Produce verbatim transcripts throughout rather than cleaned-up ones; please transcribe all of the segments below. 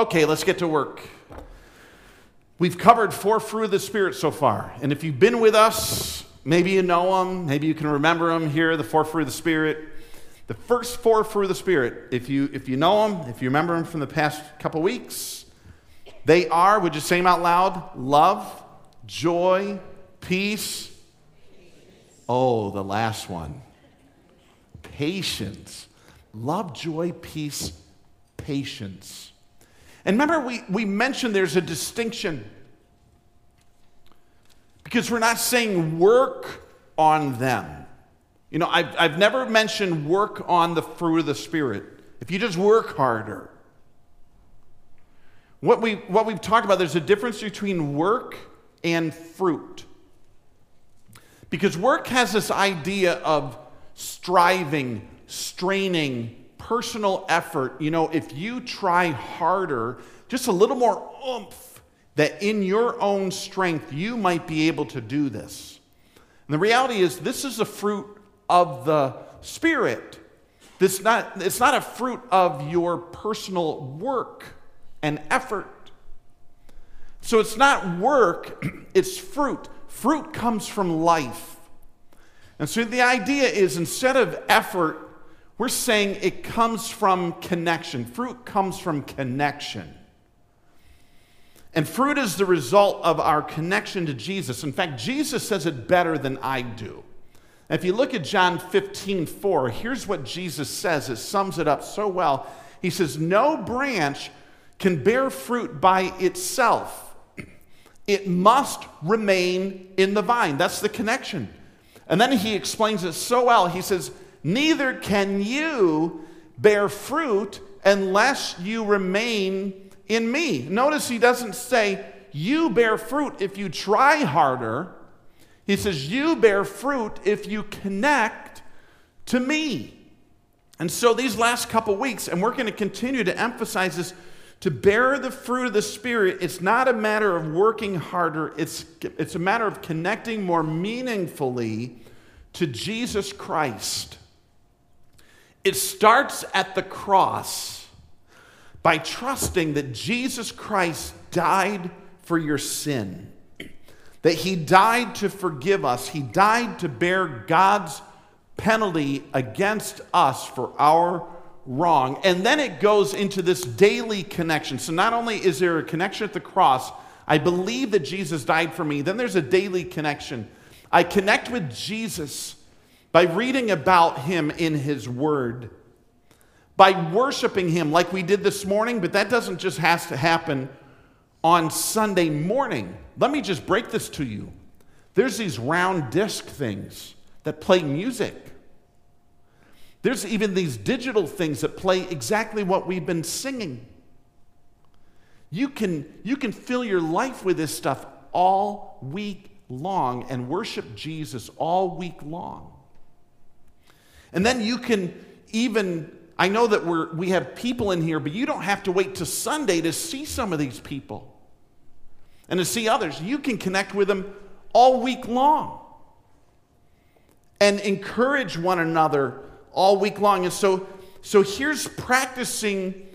Okay, let's get to work. We've covered four fruit of the Spirit so far. And if you've been with us, maybe you know them, maybe you can remember them here, the four fruit of the Spirit. The first four fruit of the Spirit, if you, if you know them, if you remember them from the past couple weeks, they are, would you say them out loud? Love, joy, peace. Oh, the last one. Patience. Love, joy, peace, patience. And remember, we, we mentioned there's a distinction. Because we're not saying work on them. You know, I've, I've never mentioned work on the fruit of the Spirit. If you just work harder. What, we, what we've talked about, there's a difference between work and fruit. Because work has this idea of striving, straining, personal effort. You know, if you try harder, just a little more oomph, that in your own strength, you might be able to do this. And the reality is, this is a fruit of the Spirit. This not, it's not a fruit of your personal work and effort. So it's not work, it's fruit. Fruit comes from life. And so the idea is, instead of effort, we're saying it comes from connection. Fruit comes from connection. And fruit is the result of our connection to Jesus. In fact, Jesus says it better than I do. And if you look at John fifteen four, here's what Jesus says. It sums it up so well. He says, "No branch can bear fruit by itself. It must remain in the vine." That's the connection. And then he explains it so well. He says, "Neither can you bear fruit unless you remain in me." Notice he doesn't say, you bear fruit if you try harder. He says, you bear fruit if you connect to me. And so these last couple weeks, and we're going to continue to emphasize this, to bear the fruit of the Spirit, it's not a matter of working harder. It's, it's a matter of connecting more meaningfully to Jesus Christ. It starts at the cross by trusting that Jesus Christ died for your sin, that he died to forgive us. He died to bear God's penalty against us for our wrong. And then it goes into this daily connection. So not only is there a connection at the cross, I believe that Jesus died for me, then there's a daily connection. I connect with Jesus by reading about him in his word, by worshiping him like we did this morning, but that doesn't just has to happen on Sunday morning. Let me just break this to you. There's these round disc things that play music. There's even these digital things that play exactly what we've been singing. You can, you can fill your life with this stuff all week long and worship Jesus all week long. And then you can even, I know that we're, we have people in here, but you don't have to wait till Sunday to see some of these people and to see others. You can connect with them all week long and encourage one another all week long. And so, so here's practicing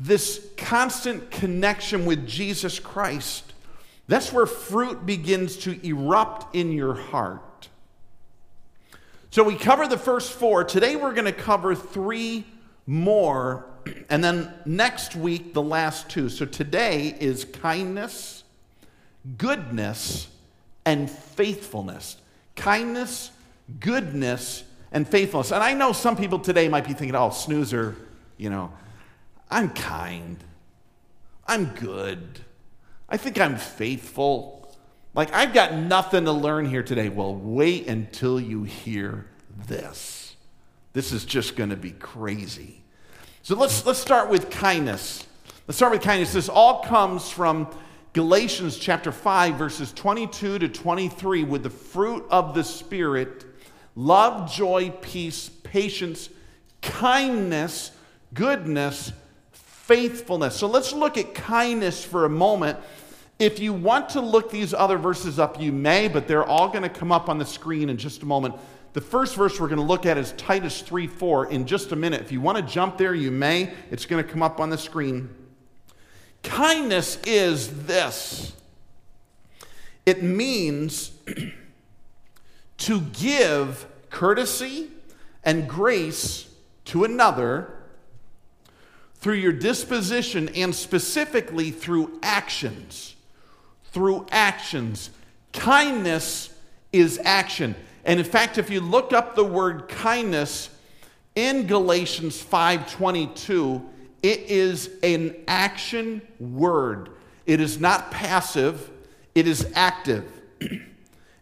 this constant connection with Jesus Christ. That's where fruit begins to erupt in your heart. So we cover the first four. Today we're going to cover three more, and then next week the last two. So today is kindness, goodness, and faithfulness. Kindness, goodness, and faithfulness. And I know some people today might be thinking, oh, snoozer, you know, I'm kind, I'm good, I think I'm faithful. Like, I've got nothing to learn here today. Well, wait until you hear this. This is just going to be crazy. So let's, let's start with kindness. Let's start with kindness. This all comes from Galatians chapter five, verses twenty-two to twenty-three, with the fruit of the Spirit, love, joy, peace, patience, kindness, goodness, faithfulness. So let's look at kindness for a moment. If you want to look these other verses up, you may, but they're all going to come up on the screen in just a moment. The first verse we're going to look at is Titus three four in just a minute. If you want to jump there, you may. It's going to come up on the screen. Kindness is this. It means to give courtesy and grace to another through your disposition and specifically through actions. Through actions. Kindness is action. And in fact, if you look up the word kindness in Galatians five twenty-two, it is an action word. It is not passive. It is active.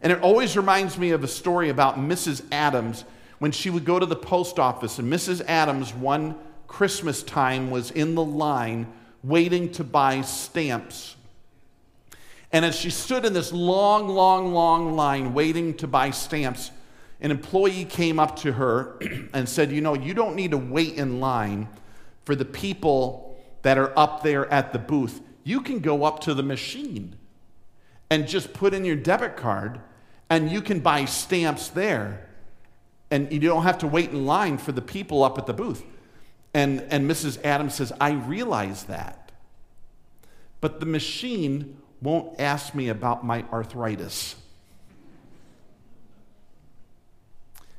And it always reminds me of a story about Missus Adams when she would go to the post office. And Missus Adams, one Christmas time, was in the line waiting to buy stamps. And as she stood in this long, long, long line waiting to buy stamps, an employee came up to her and said, you know, you don't need to wait in line for the people that are up there at the booth. You can go up to the machine and just put in your debit card, and you can buy stamps there. And you don't have to wait in line for the people up at the booth. And, and Missus Adams says, I realize that. But the machine won't ask me about my arthritis.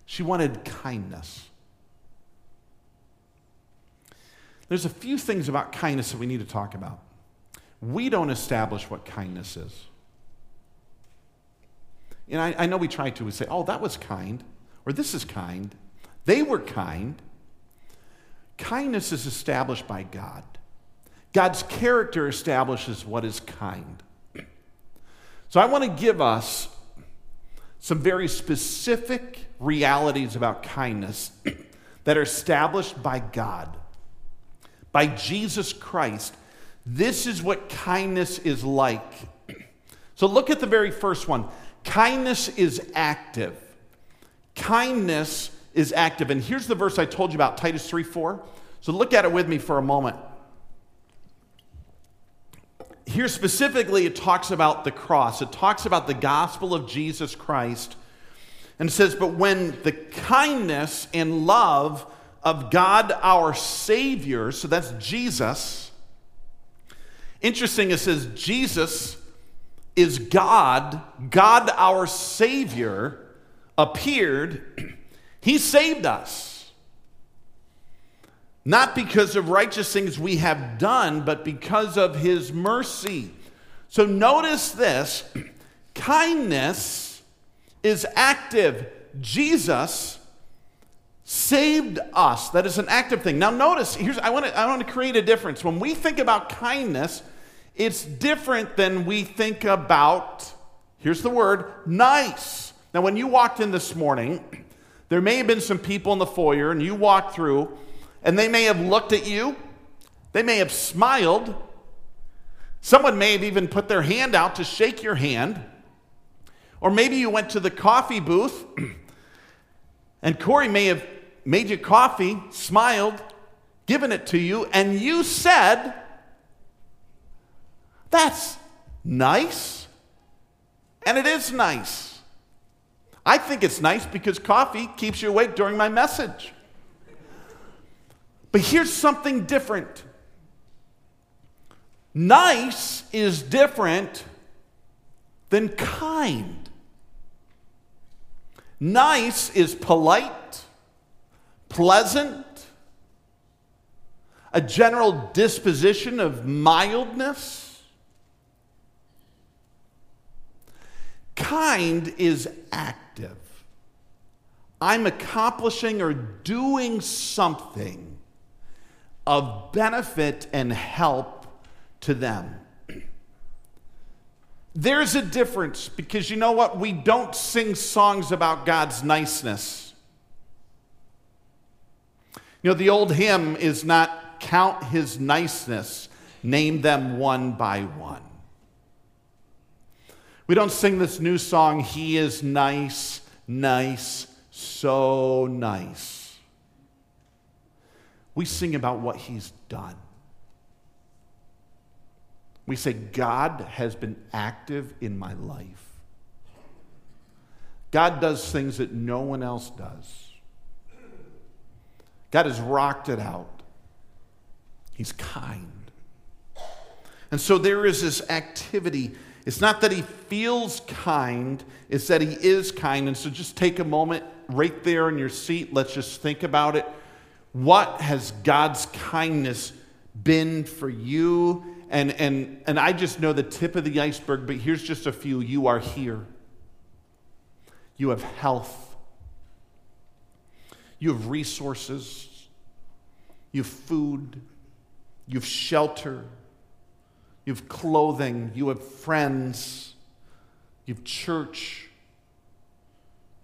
She wanted kindness. There's a few things about kindness that we need to talk about. We don't establish what kindness is. And I, I know we try to. We say, oh, that was kind, or this is kind. They were kind. Kindness is established by God. God's character establishes what is kind. So I want to give us some very specific realities about kindness that are established by God, by Jesus Christ. This is what kindness is like. So look at the very first one. Kindness is active. Kindness is active. And here's the verse I told you about, Titus three four. So look at it with me for a moment. Here specifically, it talks about the cross. It talks about the gospel of Jesus Christ. And it says, but when the kindness and love of God our Savior, so that's Jesus. Interesting, it says Jesus is God, God our Savior, appeared. He saved us. Not because of righteous things we have done, but because of his mercy. So notice this. Kindness is active. Jesus saved us. That is an active thing. Now notice, here's I want to I want to create a difference. When we think about kindness, it's different than we think about, here's the word, nice. Now, when you walked in this morning, there may have been some people in the foyer, and you walked through, and they may have looked at you. They may have smiled. Someone may have even put their hand out to shake your hand. Or maybe you went to the coffee booth, and Corey may have made you coffee, smiled, given it to you, and you said, that's nice, and it is nice. I think it's nice because coffee keeps you awake during my message. But here's something different. Nice is different than kind. Nice is polite, pleasant, a general disposition of mildness. Kind is active. I'm accomplishing or doing something of benefit and help to them. There's a difference because you know what? We don't sing songs about God's niceness. You know, the old hymn is not count his niceness, name them one by one. We don't sing this new song, he is nice, nice, so nice. We sing about what he's done. We say, God has been active in my life. God does things that no one else does. God has rocked it out. He's kind. And so there is this activity. It's not that he feels kind, it's that he is kind. And so just take a moment right there in your seat. Let's just think about it. What has God's kindness been for you? And and and I just know the tip of the iceberg, but here's just a few. You are here. You have health. You have resources. You have food. You have shelter. You have clothing. You have friends. You have church.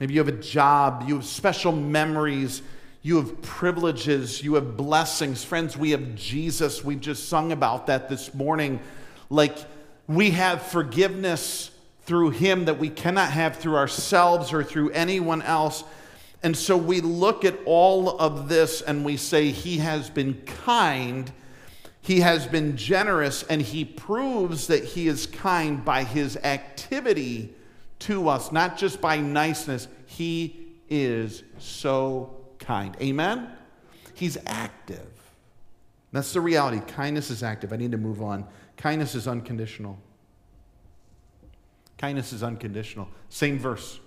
Maybe you have a job. You have special memories. You have privileges. You have blessings. Friends, we have Jesus. We've just sung about that this morning. Like, we have forgiveness through him that we cannot have through ourselves or through anyone else. And so we look at all of this and we say, he has been kind, he has been generous, and he proves that he is kind by his activity to us, not just by niceness. He is so kind. Amen? He's active. That's the reality. Kindness is active. I need to move on. Kindness is unconditional. Kindness is unconditional. Same verse.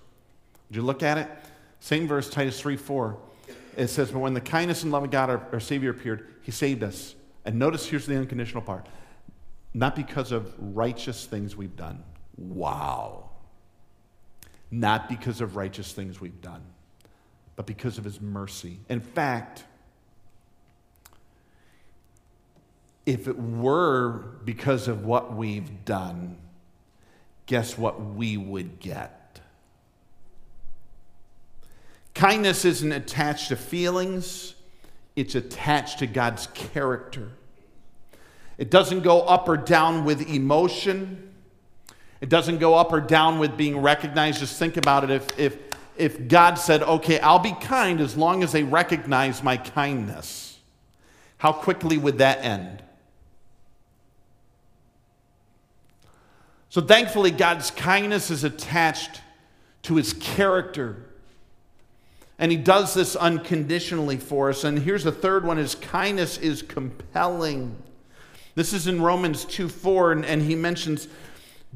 Did you look at it? Same verse, Titus three four. It says, but when the kindness and love of God, our, our Savior, appeared, he saved us. And notice here's the unconditional part. Not because of righteous things we've done. Wow. Not because of righteous things we've done, but because of his mercy. In fact, if it were because of what we've done, guess what we would get? Kindness isn't attached to feelings. It's attached to God's character. It doesn't go up or down with emotion. It doesn't go up or down with being recognized. Just think about it. If if if God said, okay, I'll be kind as long as they recognize my kindness, how quickly would that end? So thankfully, God's kindness is attached to his character. And he does this unconditionally for us. And here's the third one. His kindness is compelling. This is in Romans two four, and, and he mentions,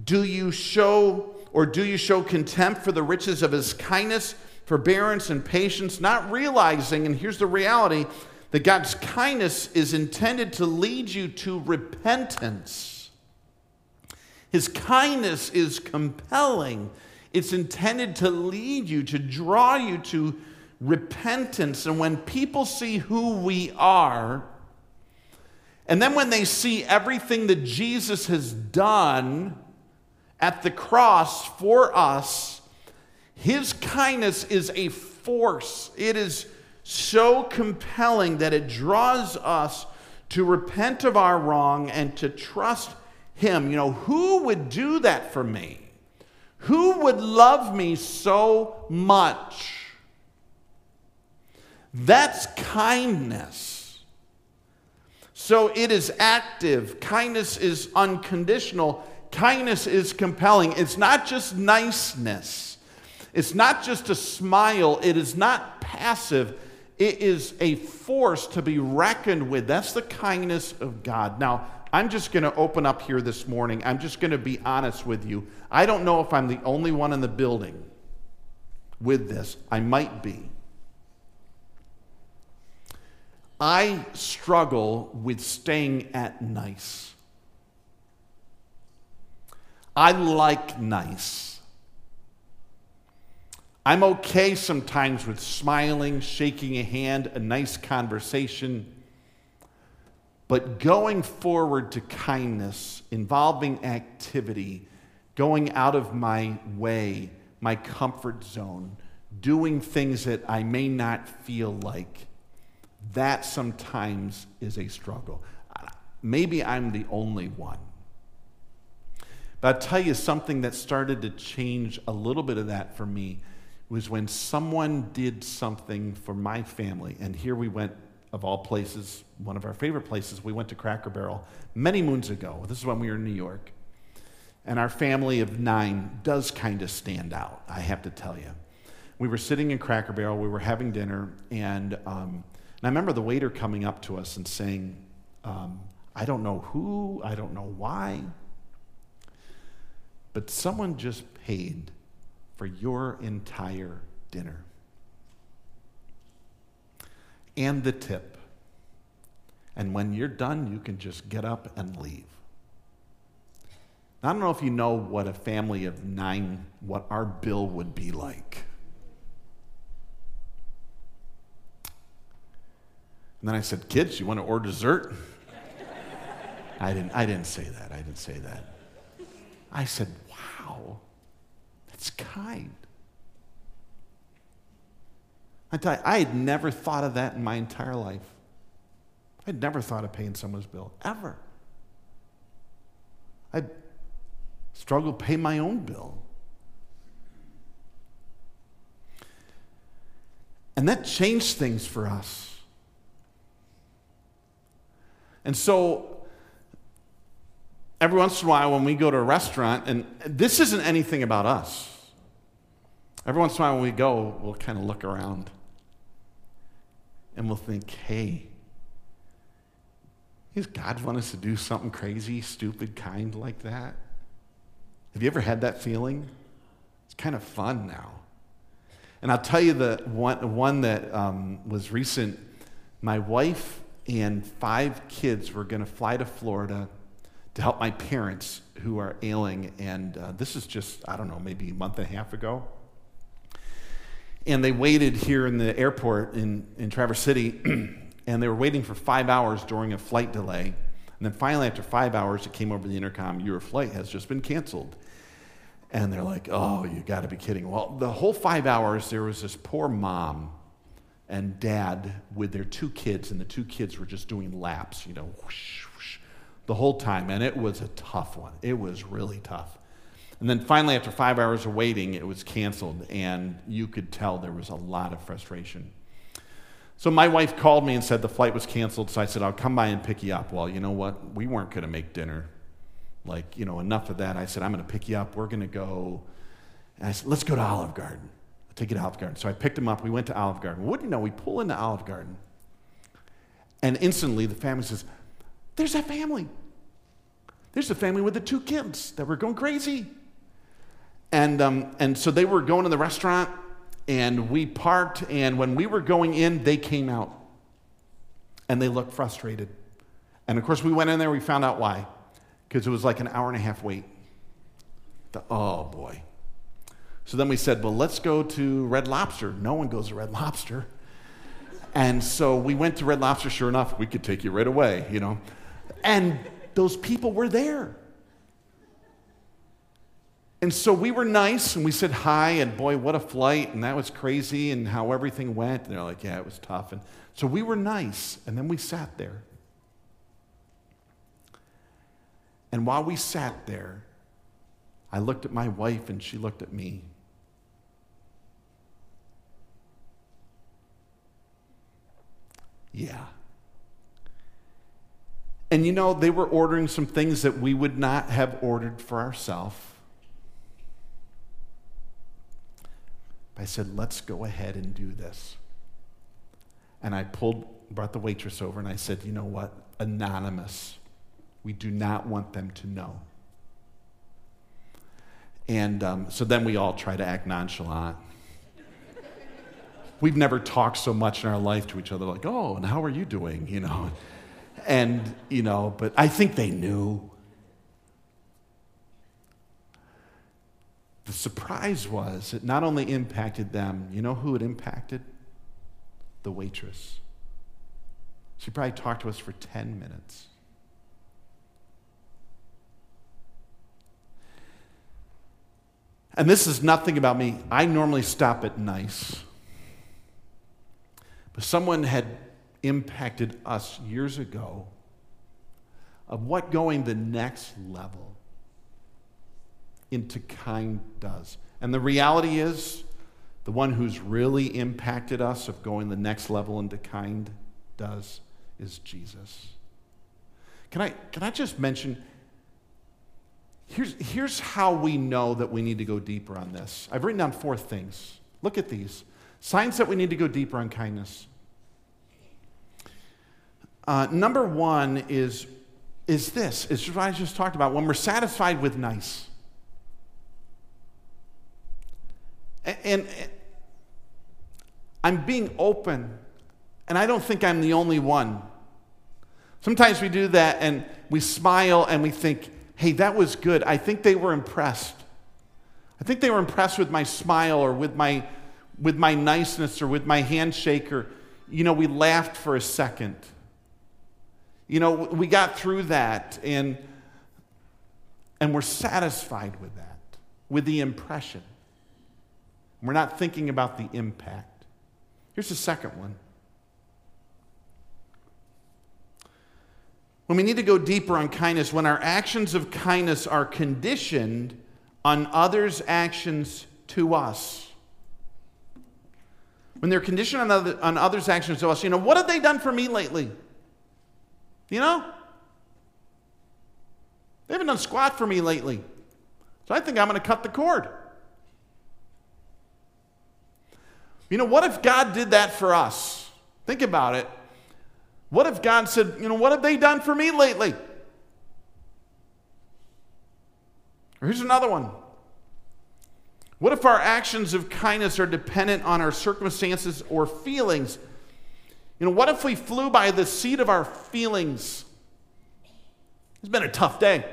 do you show or do you show contempt for the riches of his kindness, forbearance, and patience, not realizing, and here's the reality, that God's kindness is intended to lead you to repentance. His kindness is compelling. It's intended to lead you, to draw you to repentance. And when people see who we are, and then when they see everything that Jesus has done at the cross for us, his kindness is a force. It is so compelling that it draws us to repent of our wrong and to trust him. You know, who would do that for me? Who would love me so much? That's kindness. So it is active. Kindness is unconditional. Kindness is compelling. It's not just niceness. It's not just a smile. It is not passive. It is a force to be reckoned with. That's the kindness of God. Now, I'm just going to open up here this morning. I'm just going to be honest with you. I don't know if I'm the only one in the building with this. I might be. I struggle with staying at nice. I like nice. I'm okay sometimes with smiling, shaking a hand, a nice conversation. But going forward to kindness, involving activity, going out of my way, my comfort zone, doing things that I may not feel like, that sometimes is a struggle. Maybe I'm the only one. But I'll tell you something that started to change a little bit of that for me was when someone did something for my family, and here we went, of all places, one of our favorite places, we went to Cracker Barrel many moons ago. This is when we were in New York. And our family of nine does kind of stand out, I have to tell you. We were sitting in Cracker Barrel, we were having dinner, and, um, and I remember the waiter coming up to us and saying, um, I don't know who, I don't know why, but someone just paid for your entire dinner. And the tip. And when you're done, you can just get up and leave. Now, I don't know if you know what a family of nine, what our bill would be like. And then I said, kids, you want to order dessert? I didn't, I didn't say that. I didn't say that. I said, wow, that's kind. I tell you, I had never thought of that in my entire life. I'd never thought of paying someone's bill, ever. I'd struggle to pay my own bill. And that changed things for us. And so, every once in a while when we go to a restaurant, and this isn't anything about us. Every once in a while when we go, we'll kind of look around. And we'll think, hey, does God want us to do something crazy, stupid, kind like that? Have you ever had that feeling? It's kind of fun now. And I'll tell you the one, one that um, was recent. My wife and five kids were going to fly to Florida to help my parents who are ailing. And uh, this is just, I don't know, maybe a month and a half ago. And they waited here in the airport in, in Traverse City, and they were waiting for five hours during a flight delay. And then finally, after five hours, it came over the intercom, your flight has just been canceled. And they're like, oh, you gotta be kidding. Well, the whole five hours, there was this poor mom and dad with their two kids, and the two kids were just doing laps, you know, whoosh, whoosh, the whole time, and it was a tough one. It was really tough. And then finally, after five hours of waiting, it was canceled, and you could tell there was a lot of frustration. So my wife called me and said the flight was canceled, so I said, I'll come by and pick you up. Well, you know what? We weren't going to make dinner. Like, you know, enough of that. I said, I'm going to pick you up. We're going to go. And I said, let's go to Olive Garden. I'll take you to Olive Garden. So I picked him up. We went to Olive Garden. Wouldn't you know, we pull into Olive Garden, and instantly the family says, there's that family. There's the family with the two kids that were going crazy. And um, and so they were going to the restaurant, and we parked, and when we were going in, they came out. And they looked frustrated. And of course, we went in there, we found out why. Because it was like an hour and a half wait. The, oh, boy. So then we said, well, let's go to Red Lobster. No one goes to Red Lobster. And so we went to Red Lobster. Sure enough, we could take you right away, you know. And those people were there. And so we were nice, and we said hi, and boy, what a flight, and that was crazy, and how everything went. And they're like, yeah, it was tough. And so we were nice, and then we sat there. And while we sat there, I looked at my wife, and she looked at me. Yeah. And you know, they were ordering some things that we would not have ordered for ourselves. I said, let's go ahead and do this. And I pulled, brought the waitress over, and I said, you know what? Anonymous. We do not want them to know. And um, so then we all try to act nonchalant. We've never talked so much in our life to each other, like, oh, and how are you doing, you know? And, you know, but I think they knew. The surprise was it not only impacted them, you know who it impacted? The waitress. She probably talked to us for ten minutes. And this is nothing about me. I normally stop at nice. But someone had impacted us years ago of what going the next level into kind does. And the reality is, the one who's really impacted us of going the next level into kind does is Jesus. Can I can I just mention, here's, here's how we know that we need to go deeper on this. I've written down four things. Look at these. Signs that we need to go deeper on kindness. Uh, number one is is this. It's what I just talked about. When we're satisfied with nice. And, and I'm being open, and I don't think I'm the only one. Sometimes we do that, and we smile, and we think, hey, that was good. I think they were impressed. I think they were impressed with my smile or with my with my niceness or with my handshake, or, you know, we laughed for a second. You know, we got through that, and, and we're satisfied with that, with the impression. We're not thinking about the impact. Here's the second one. When we need to go deeper on kindness, when our actions of kindness are conditioned on others' actions to us. When they're conditioned on, other, on others' actions to us, you know, what have they done for me lately? You know? They haven't done squat for me lately. So I think I'm going to cut the cord. You know, what if God did that for us? Think about it. What if God said, you know, what have they done for me lately? Or here's another one. What if our actions of kindness are dependent on our circumstances or feelings? You know, what if we flew by the seat of our feelings? It's been a tough day.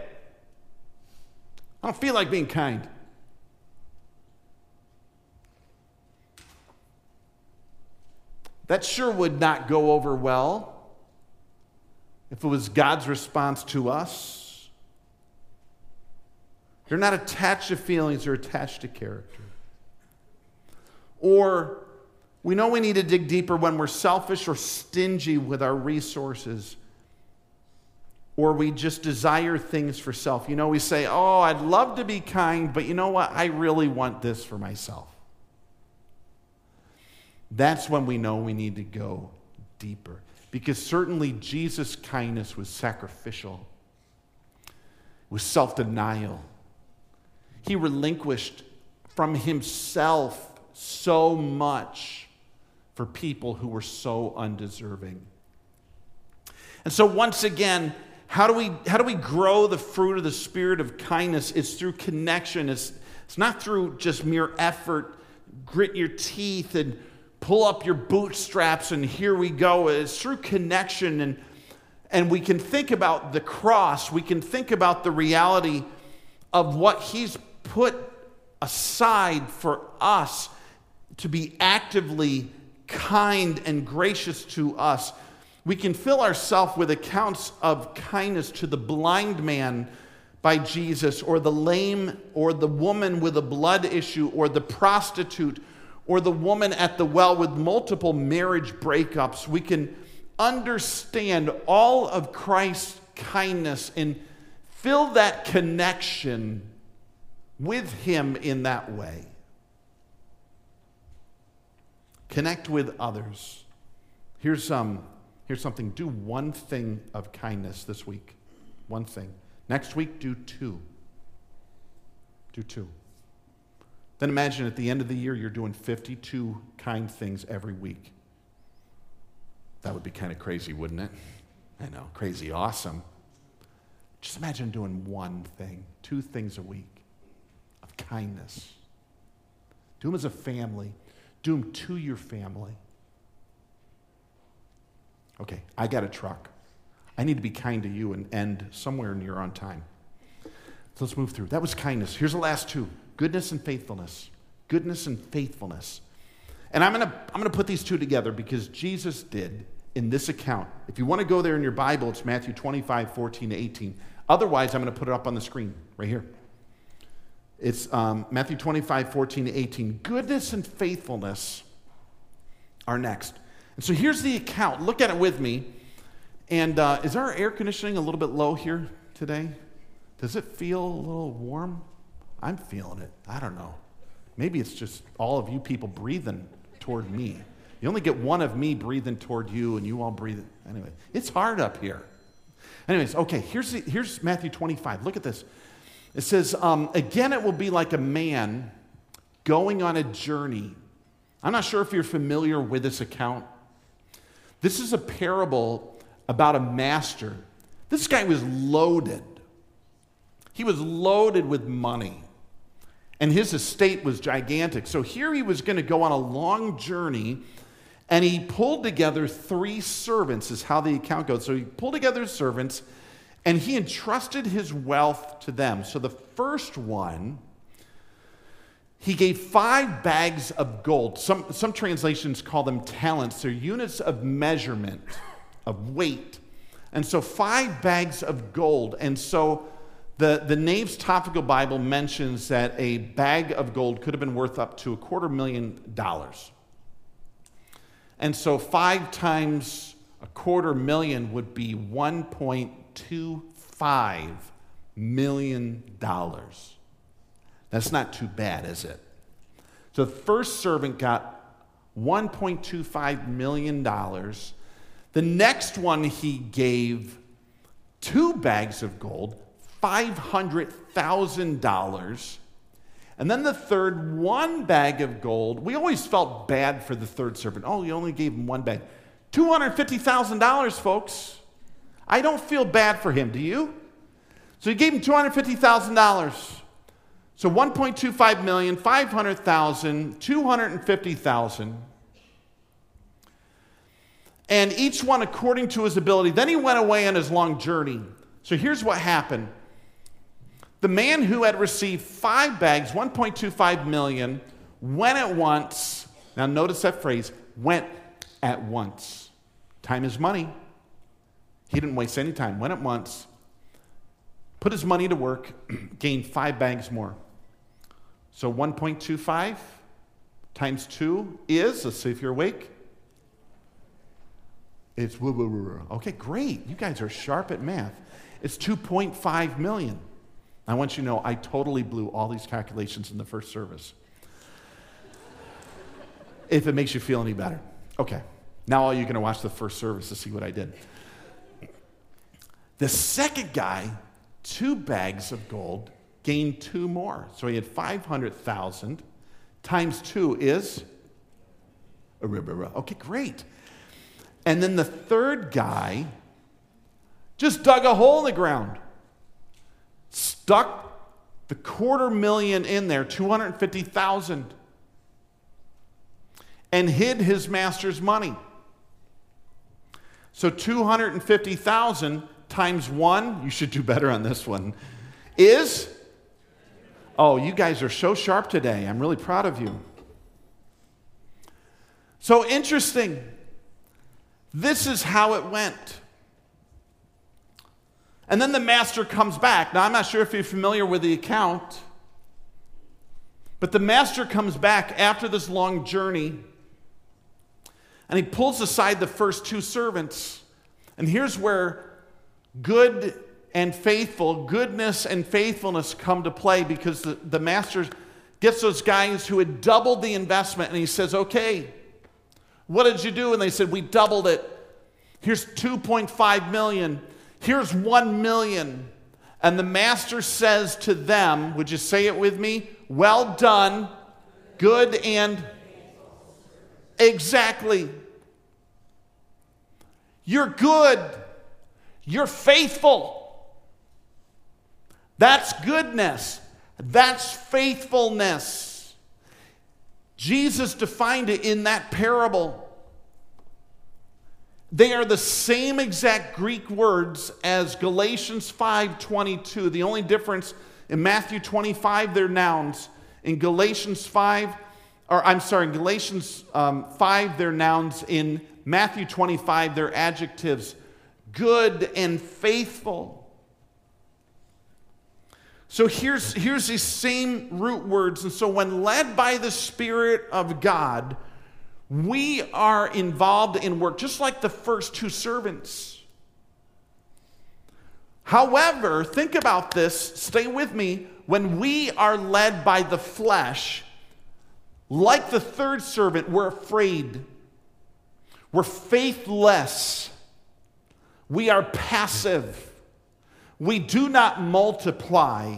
I don't feel like being kind. That sure would not go over well if it was God's response to us. They're not attached to feelings, they're attached to character. Or we know we need to dig deeper when we're selfish or stingy with our resources, or we just desire things for self. You know, we say, oh, I'd love to be kind, but you know what? I really want this for myself. That's when we know we need to go deeper, because certainly Jesus' kindness was sacrificial. It was self-denial. He relinquished from himself so much for people who were so undeserving. And so once again, how do we how do we grow the fruit of the Spirit of kindness? It's through connection. It's, it's not through just mere effort, grit your teeth and pull up your bootstraps and here we go. It's through connection, and, and we can think about the cross. We can think about the reality of what he's put aside for us to be actively kind and gracious to us. We can fill ourselves with accounts of kindness to the blind man by Jesus, or the lame, or the woman with a blood issue, or the prostitute, or the woman at the well with multiple marriage breakups. We can understand all of Christ's kindness and fill that connection with him in that way. Connect with others. Here's some. Here's something. Do one thing of kindness this week. One thing. Next week, do two. Do two. Then imagine at the end of the year, you're doing fifty-two kind things every week. That would be kind of crazy, wouldn't it? I know, crazy awesome. Just imagine doing one thing, two things a week of kindness. Do them as a family. Do them to your family. Okay, I got a truck. I need to be kind to you and end somewhere near on time. So let's move through. That was kindness. Here's the last two. Goodness and faithfulness. Goodness and faithfulness. And I'm going to I'm going to put these two together because Jesus did in this account. If you want to go there in your Bible, it's Matthew twenty-five, fourteen to eighteen. Otherwise, I'm going to put it up on the screen right here. It's um, Matthew twenty-five, fourteen to eighteen. Goodness and faithfulness are next. And so here's the account. Look at it with me. And uh, is our air conditioning a little bit low here today? Does it feel a little warm? I'm feeling it. I don't know. Maybe it's just all of you people breathing toward me. You only get one of me breathing toward you, and you all breathe. Anyway, it's hard up here. Anyways, okay, here's, the, here's Matthew twenty-five. Look at this. It says, um, again, it will be like a man going on a journey. I'm not sure if you're familiar with this account. This is a parable about a master This guy was loaded. He was loaded with money. And his estate was gigantic. So here he was going to go on a long journey, and he pulled together three servants, is how the account goes. So he pulled together his servants, and he entrusted his wealth to them. So the first one, he gave five bags of gold. Some, some translations call them talents. They're units of measurement, of weight. And so five bags of gold. And so the, the Nave's Topical Bible mentions that a bag of gold could have been worth up to a quarter million dollars. And so five times a quarter million would be one point two five million dollars. That's not too bad, is it? So the first servant got one point two five million dollars. The next one, he gave two bags of gold, five hundred thousand dollars. And then the third, one bag of gold. We always felt bad for the third servant. Oh, you only gave him one bag. two hundred fifty thousand dollars, folks. I don't feel bad for him, do you? So he gave him two hundred fifty thousand dollars. So one point two five million, five hundred thousand, two hundred fifty thousand. And each one according to his ability. Then he went away on his long journey. So here's what happened. The man who had received five bags, one point two five million, went at once. Now notice that phrase, went at once. Time is money. He didn't waste any time. Went at once, put his money to work, gained five bags more. So one point two five times two is, let's see if you're awake. It's woo, woo, woo. Okay, great. You guys are sharp at math. It's two point five million. I want you to know I totally blew all these calculations in the first service. If it makes you feel any better. Okay, now all you're going to watch the first service to see what I did. The second guy, two bags of gold, gained two more. So he had five hundred thousand times two is, okay, great. And then the third guy just dug a hole in the ground. Stuck the quarter million in there, two hundred fifty thousand, and hid his master's money. So two hundred fifty thousand times one, you should do better on this one, is, oh, you guys are so sharp today. I'm really proud of you. So interesting. This is how it went. And then the master comes back. Now, I'm not sure if you're familiar with the account, but the master comes back after this long journey, and he pulls aside the first two servants. And here's where good and faithful, goodness and faithfulness come to play, because the, the master gets those guys who had doubled the investment, and he says, okay, what did you do? And they said, we doubled it. Here's two point five million dollars. Here's one million. And the master says to them, would you say it with me? Well done, good and exactly. You're good. You're faithful. That's goodness. That's faithfulness. Jesus defined it in that parable. They are the same exact Greek words as Galatians five twenty-two. The only difference, in Matthew twenty-five, they're nouns. In Galatians five, or I'm sorry, in Galatians um, five, they're nouns. In Matthew twenty-five, they're adjectives. Good and faithful. So here's, here's these same root words. And so when led by the Spirit of God, we are involved in work, just like the first two servants. However, think about this. Stay with me. When we are led by the flesh, like the third servant, we're afraid. We're faithless. We are passive. We do not multiply.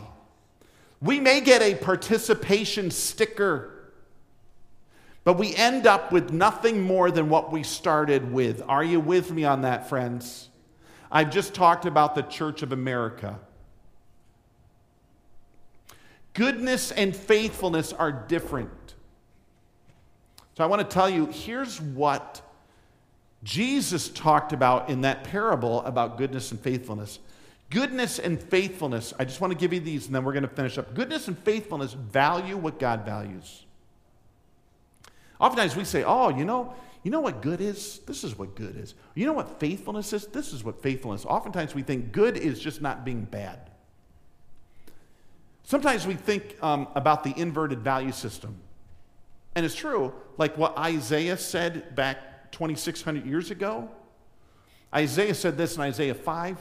We may get a participation sticker, but we end up with nothing more than what we started with. Are you with me on that, friends? I've just talked about the Church of America. Goodness and faithfulness are different. So I want to tell you, here's what Jesus talked about in that parable about goodness and faithfulness. Goodness and faithfulness, I just want to give you these and then we're going to finish up. Goodness and faithfulness value what God values. Oftentimes we say, oh, you know, you know what good is? This is what good is. You know what faithfulness is? This is what faithfulness is. Oftentimes we think good is just not being bad. Sometimes we think um, about the inverted value system. And it's true, like what Isaiah said back twenty-six hundred years ago. Isaiah said this in Isaiah five.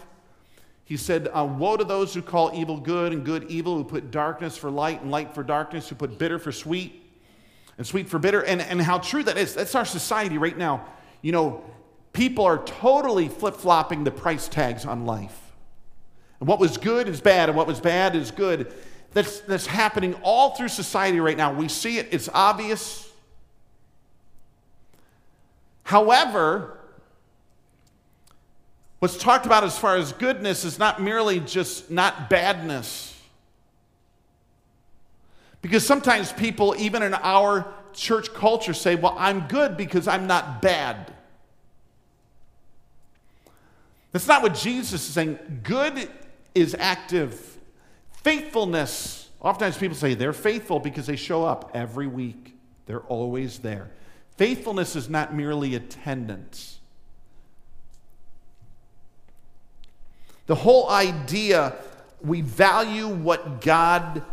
He said, uh, woe to those who call evil good and good evil, who put darkness for light and light for darkness, who put bitter for sweet and sweet for bitter. And, and how true that is. That's our society right now. You know, people are totally flip-flopping the price tags on life. And what was good is bad, and what was bad is good. That's, that's happening all through society right now. We see it. It's obvious. However, what's talked about as far as goodness is not merely just not badness. Because sometimes people, even in our church culture, say, well, I'm good because I'm not bad. That's not what Jesus is saying. Good is active. Faithfulness. Oftentimes people say they're faithful because they show up every week. They're always there. Faithfulness is not merely attendance. The whole idea, we value what God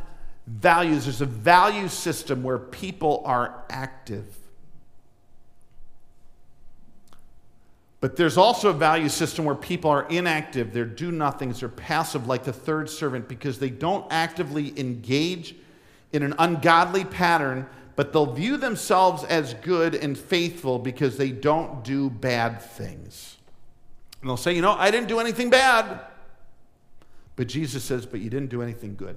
values. There's a value system where people are active. But there's also a value system where people are inactive. They're do-nothings. They're passive, like the third servant, because they don't actively engage in an ungodly pattern, but they'll view themselves as good and faithful because they don't do bad things. And they'll say, you know, I didn't do anything bad. But Jesus says, but you didn't do anything good.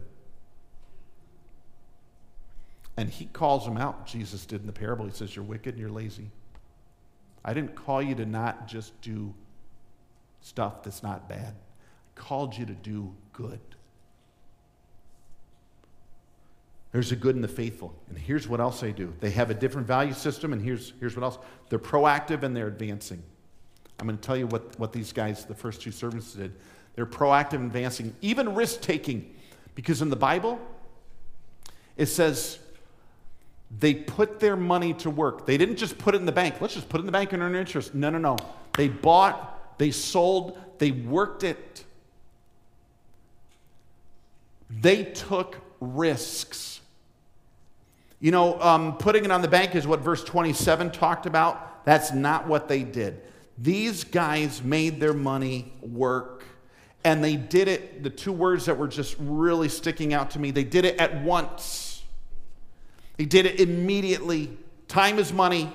And he calls them out. Jesus did in the parable. He says, you're wicked and you're lazy. I didn't call you to not just do stuff that's not bad. I called you to do good. There's the good and the faithful. And here's what else they do. They have a different value system, and here's, here's what else. They're proactive and they're advancing. I'm going to tell you what, what these guys, the first two servants, did. They're proactive and advancing, even risk-taking. Because in the Bible, it says they put their money to work. They didn't just put it in the bank. Let's just put it in the bank and earn interest. No, no, no. They bought, they sold, they worked it. They took risks. You know, um, putting it on the bank is what verse twenty-seven talked about. That's not what they did. These guys made their money work, and they did it, the two words that were just really sticking out to me, they did it at once. They did it immediately. Time is money.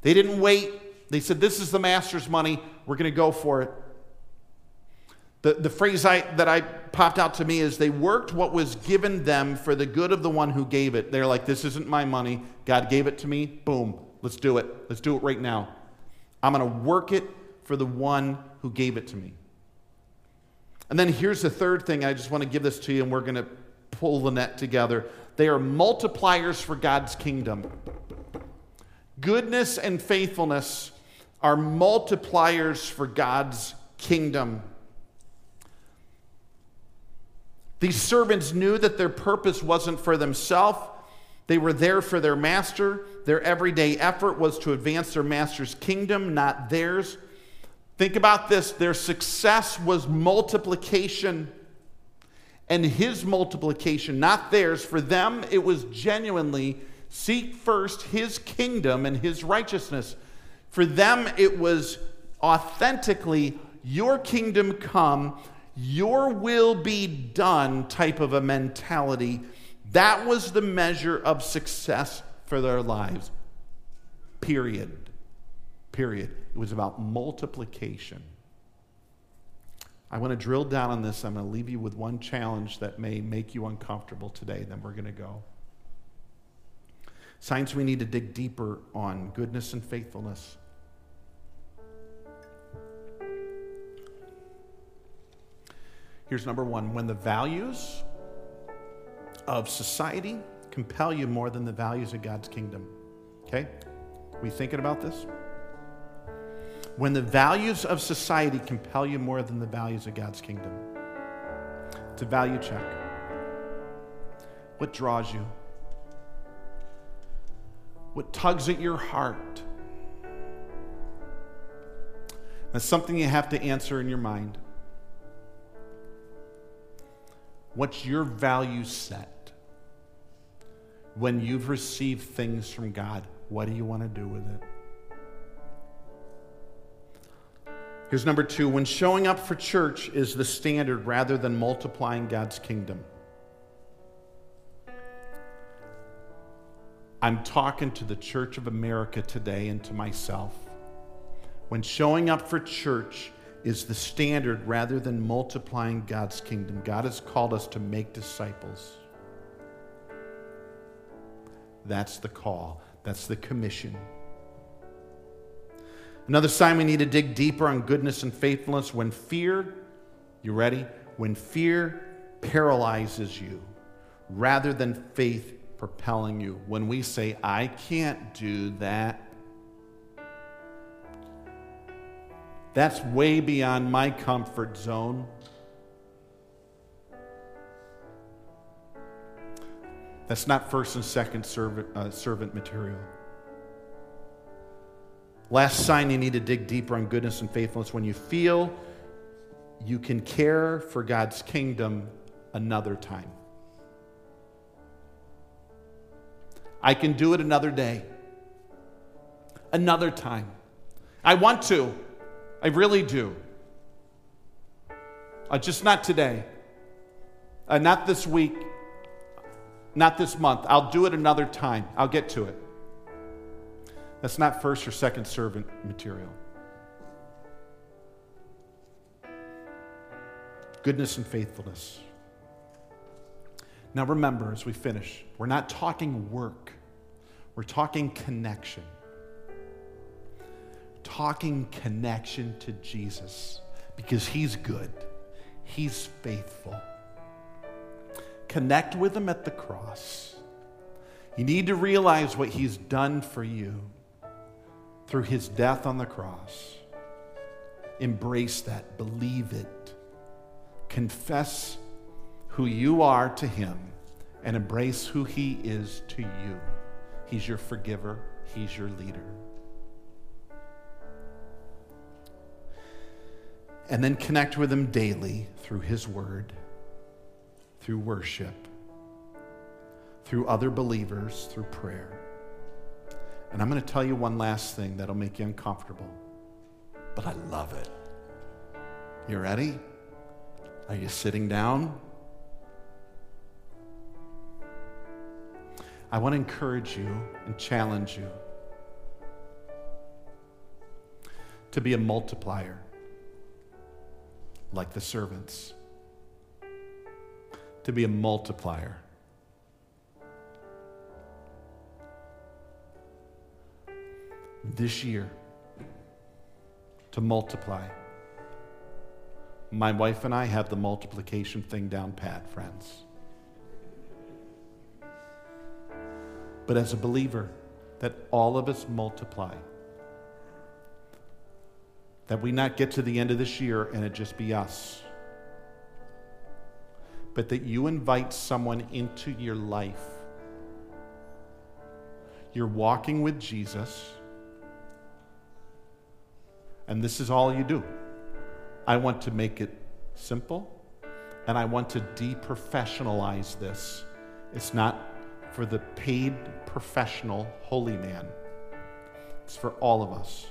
They didn't wait. They said, this is the master's money. We're going to go for it. The, the phrase I, that I popped out to me is they worked what was given them for the good of the one who gave it. They're like, this isn't my money. God gave it to me. Boom. Let's do it. Let's do it right now. I'm going to work it for the one who gave it to me. And then here's the third thing. I just want to give this to you, and we're going to pull the net together. They are multipliers for God's kingdom. Goodness and faithfulness are multipliers for God's kingdom. These servants knew that their purpose wasn't for themselves. They were there for their master. Their everyday effort was to advance their master's kingdom, not theirs. Think about this. Their success was multiplication, and his multiplication, not theirs. For them, it was genuinely seek first his kingdom and his righteousness. For them, it was authentically your kingdom come, your will be done type of a mentality. That was the measure of success for their lives. Period. Period. It was about multiplication. I want to drill down on this. I'm going to leave you with one challenge that may make you uncomfortable today. Then we're going to go. Signs we need to dig deeper on goodness and faithfulness. Here's number one: when the values of society compel you more than the values of God's kingdom. Okay? We thinking about this? When the values of society compel you more than the values of God's kingdom. It's a value check. What draws you? What tugs at your heart? That's something you have to answer in your mind. What's your value set? When you've received things from God, what do you want to do with it? Here's number two: when showing up for church is the standard rather than multiplying God's kingdom. I'm talking to the Church of America today and to myself. When showing up for church is the standard rather than multiplying God's kingdom. God has called us to make disciples. That's the call. That's the commission. Another sign we need to dig deeper on goodness and faithfulness: when fear, you ready? When fear paralyzes you rather than faith propelling you. When we say, I can't do that, that's way beyond my comfort zone. That's not first and second servant, uh, servant material. Last sign you need to dig deeper on goodness and faithfulness: when you feel you can care for God's kingdom another time. I can do it another day. Another time. I want to. I really do. Uh, just not today. Uh, not this week. Not this month. I'll do it another time. I'll get to it. That's not first or second servant material. Goodness and faithfulness. Now remember, as we finish, we're not talking work. We're talking connection. Talking connection to Jesus, because he's good. He's faithful. Connect with him at the cross. You need to realize what he's done for you through his death on the cross. Embrace that. Believe it. Confess who you are to him and embrace who he is to you. He's your forgiver. He's your leader. And then connect with him daily through his word, through worship, through other believers, through prayer. And I'm going to tell you one last thing that'll make you uncomfortable, but I love it. You ready? Are you sitting down? I want to encourage you and challenge you to be a multiplier. Like the servants, to be a multiplier. This year, to multiply. My wife and I have the multiplication thing down pat, friends. But as a believer, that all of us multiply. That we not get to the end of this year and it just be us. But that you invite someone into your life. You're walking with Jesus. And this is all you do. I want to make it simple. And I want to deprofessionalize this. It's not for the paid professional holy man. It's for all of us.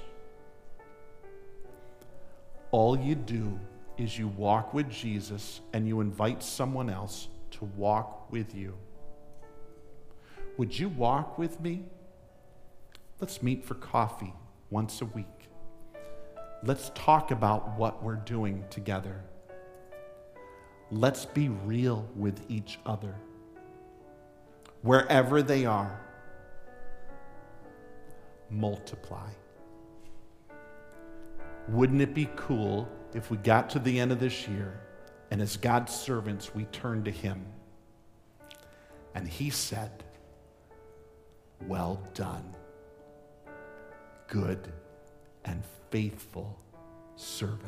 All you do is you walk with Jesus and you invite someone else to walk with you. Would you walk with me? Let's meet for coffee once a week. Let's talk about what we're doing together. Let's be real with each other, wherever they are. Multiply. Wouldn't it be cool if we got to the end of this year And as God's servants, we turn to him. And he said, well done, good and faithful servant.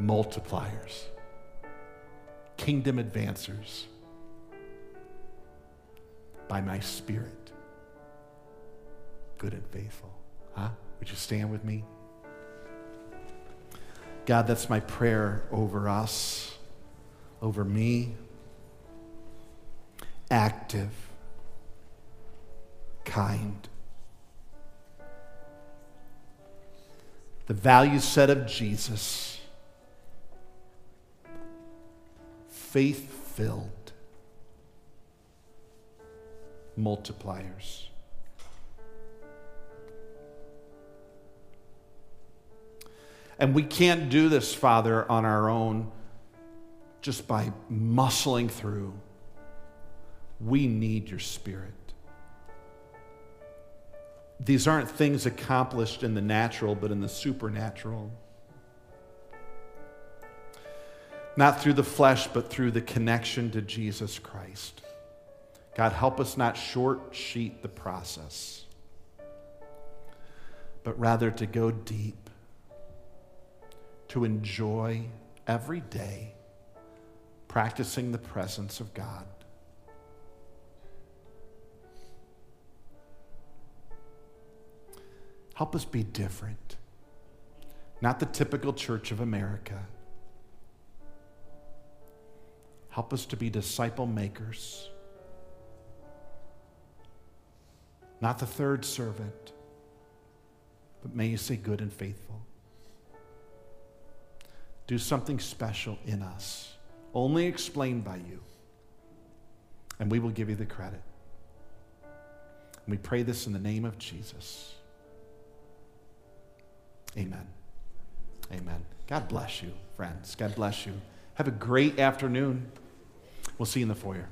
Multipliers, kingdom advancers, by my Spirit, good and faithful. Huh? Would you stand with me? God, that's my prayer over us, over me. Active, kind. The value set of Jesus, faith-filled multipliers. And we can't do this, Father, on our own, just by muscling through. We need your Spirit. These aren't things accomplished in the natural, but in the supernatural. Not through the flesh, but through the connection to Jesus Christ. God, help us not short-sheet the process, but rather to go deep, to enjoy every day practicing the presence of God. Help us be different, not the typical Church of America. Help us to be disciple makers, not the third servant, but may you say good and faithful. Do something special in us, only explained by you, and we will give you the credit. And we pray this in the name of Jesus. Amen. Amen. God bless you, friends. God bless you. Have a great afternoon. We'll see you in the foyer.